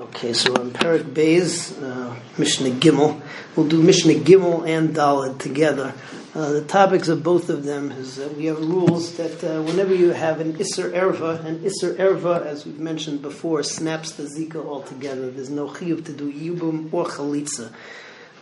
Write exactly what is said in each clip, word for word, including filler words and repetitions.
Okay, so Amparic Beis, uh, Mishnah Gimel. We'll do Mishnah Gimel and Dalet together. Uh, the topics of both of them is that we have rules that uh, whenever you have an Issur Ervah, an Issur Ervah, as we've mentioned before, snaps the Zika altogether. There's no Chiyuv to do Yibum or Chalitza.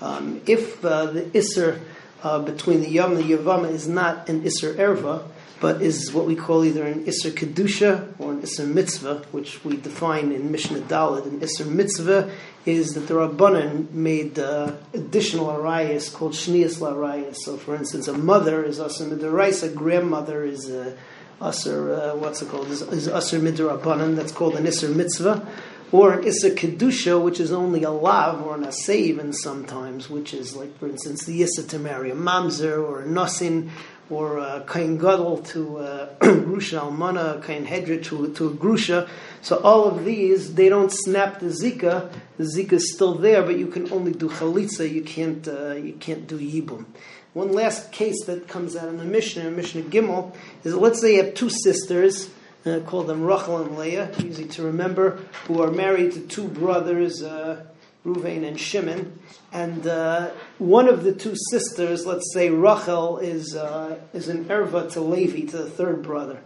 Um, if uh, the Isser uh, between the Yom and the Yavama is not an Issur Ervah, but is what we call either an Issur Kedushah or an Issur Mitzvah, which we define in Mishnah Dalet. An Issur Mitzvah is that the Rabbanan made uh, additional Arayas called Shni Eslar Arayas. So, for instance, a mother is Aser Midarayas, a grandmother is uh, Aser, uh, what's it called, is, is Aser Midar Abbanon. That's called an Issur Mitzvah. Or an Issur Kedushah, which is only a lav or an aseh even sometimes, which is like, for instance, the Issur to marry a mamzer or a nosin, or uh, Kohen Gadol to uh, grusha almana, Kohen Hedrit to, to a grusha. So all of these, they don't snap the Zika. The Zika is still there, but you can only do Chalitza. You can't, uh, you can't do Yibum. One last case that comes out in the Mishnah, Mishnah Gimel, is let's say you have two sisters, uh, call them Rachel and Leah, easy to remember, who are married to two brothers, uh, Reuven and Shimon, and uh, one of the two sisters, let's say Rachel, is uh, is an erva to Levi, to the third brother.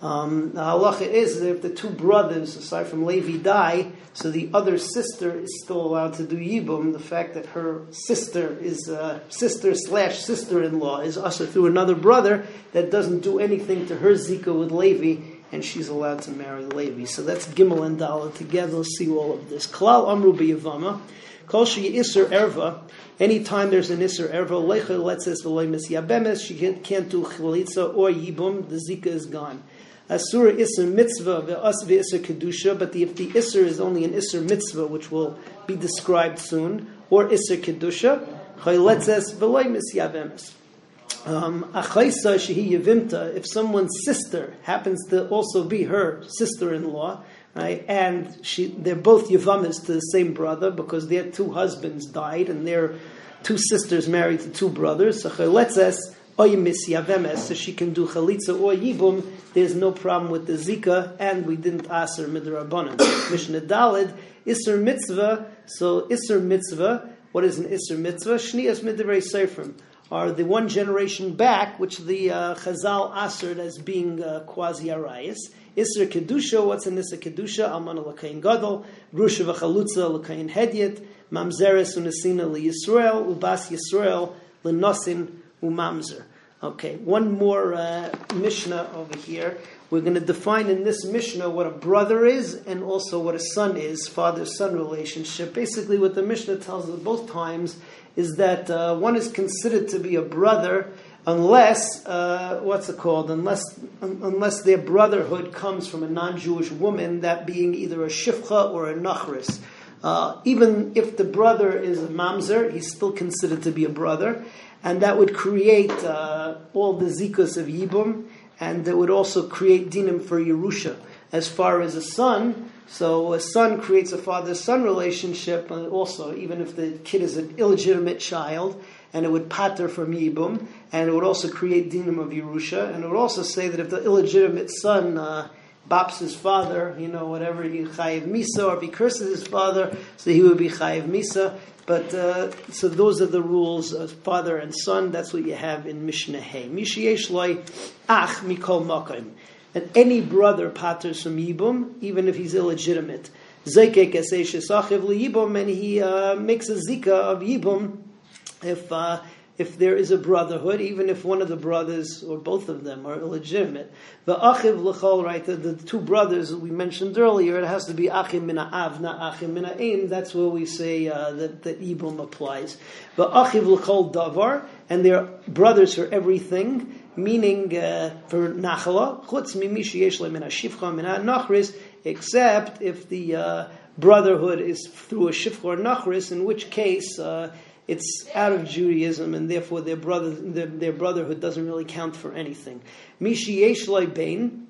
Um, the halacha is that if the two brothers, aside from Levi, die, so the other sister is still allowed to do yibum. The fact that her sister is uh, sister slash sister-in-law is ushered through another brother, that doesn't do anything to her zika with Levi, and she's allowed to marry Levi. So that's Gimel and Dalet together. Let's see all of this. Klal Amru b'Yavama, Kol Shei Issur Ervah, anytime there's an Issur Ervah, Lecha Letzes Vloymis Yabemis, she can't do Chalitza or Yibum, the Zika is gone. Asura Issur Mitzvah, Ve'as Ve'Issur Kedushah, but the, if the Issur is only an Issur Mitzvah, which will be described soon, or Issur Kedushah, Chayletzes Vloymis Yabemis. Um, if someone's sister happens to also be her sister-in-law, right, and she, they're both yevamis to the same brother because their two husbands died and their two sisters married to two brothers, so she can do chalitza or yibum, there's no problem with the zika, and we didn't aser midar abbanon. Mishnah Dalet, Issur Mitzvah, so Issur Mitzvah, what is an Issur Mitzvah? Shni Eslar Arayas, are the one generation back, which the uh, Chazal assered as being uh, quasi-arayas. Issur Kedushah, what's in Issur Kedushah? Almana l'kayin gadol, grusha v'chalutza l'kayin hedyet, mamzeres u'nesina l'Yisrael, ubas Yisrael l'nosin u'mamzer. Okay, one more uh, Mishnah over here. We're going to define in this Mishnah what a brother is and also what a son is, father-son relationship. Basically, what the Mishnah tells us both times is that uh, one is considered to be a brother unless, uh, what's it called, unless un- unless their brotherhood comes from a non-Jewish woman, that being either a Shifcha or a Nachris. Uh, even if the brother is a mamzer, he's still considered to be a brother, and that would create uh, all the zikus of Yibum, and it would also create dinim for Yerusha. As far as a son, so a son creates a father-son relationship, and also, even if the kid is an illegitimate child, and it would pater from Yibum, and it would also create dinim of Yerusha, and it would also say that if the illegitimate son uh, bops his father, you know, whatever, he chayev misa, or if he curses his father, so he would be chayev misa. But, uh, so those are the rules of father and son. That's what you have in Mishnah Hay. Mishiyesh loy ach mikol makom. And any brother paters from Yibum, even if he's illegitimate. Zekek eseish esachiv liyibum, and he uh, makes a zika of Yibum if uh, if there is a brotherhood, even if one of the brothers or both of them are illegitimate. The achiv l'chol, right, the, the two brothers that we mentioned earlier, it has to be achim min ha'av, not achim min ha'im. That's where we say uh, that, that Yibum applies. The achiv l'chol davar, and they're brothers for everything, meaning uh, for nachala, chutz mimish yesh le min ha'shifcha min ha'nachris, except if the uh, brotherhood is through a shifcha or nachris, in which case uh, it's out of Judaism, and therefore their brother their, their brotherhood doesn't really count for anything. Mish yesh le bain,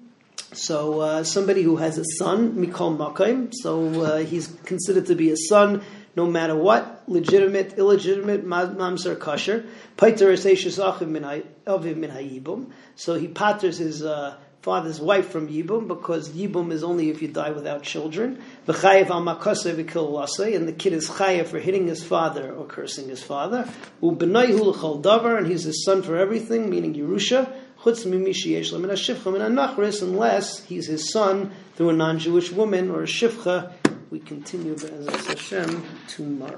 so uh, somebody who has a son, mikol makom, so uh, he's considered to be a son, no matter what, legitimate, illegitimate, mamzer kasher. Pater es eishes achiv min ha'yibum. So he paters his uh, father's wife from Yibum, because Yibum is only if you die without children. V'chayev al makaseh v'kil laseh, and the kid is chayev for hitting his father or cursing his father. U'benayhu l'chol davar, and he's his son for everything, meaning Yerusha. Chutz mimishi yesh l'min ha-shifcha min ha-nachris, unless he's his son through a non-Jewish woman or a shifcha. We continue, b'ezras Hashem, tomorrow.